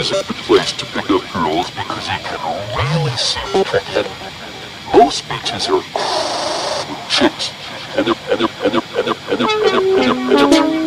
is a good place to pick up girls because you can really see what they have. Most beaches are with chicks, and they're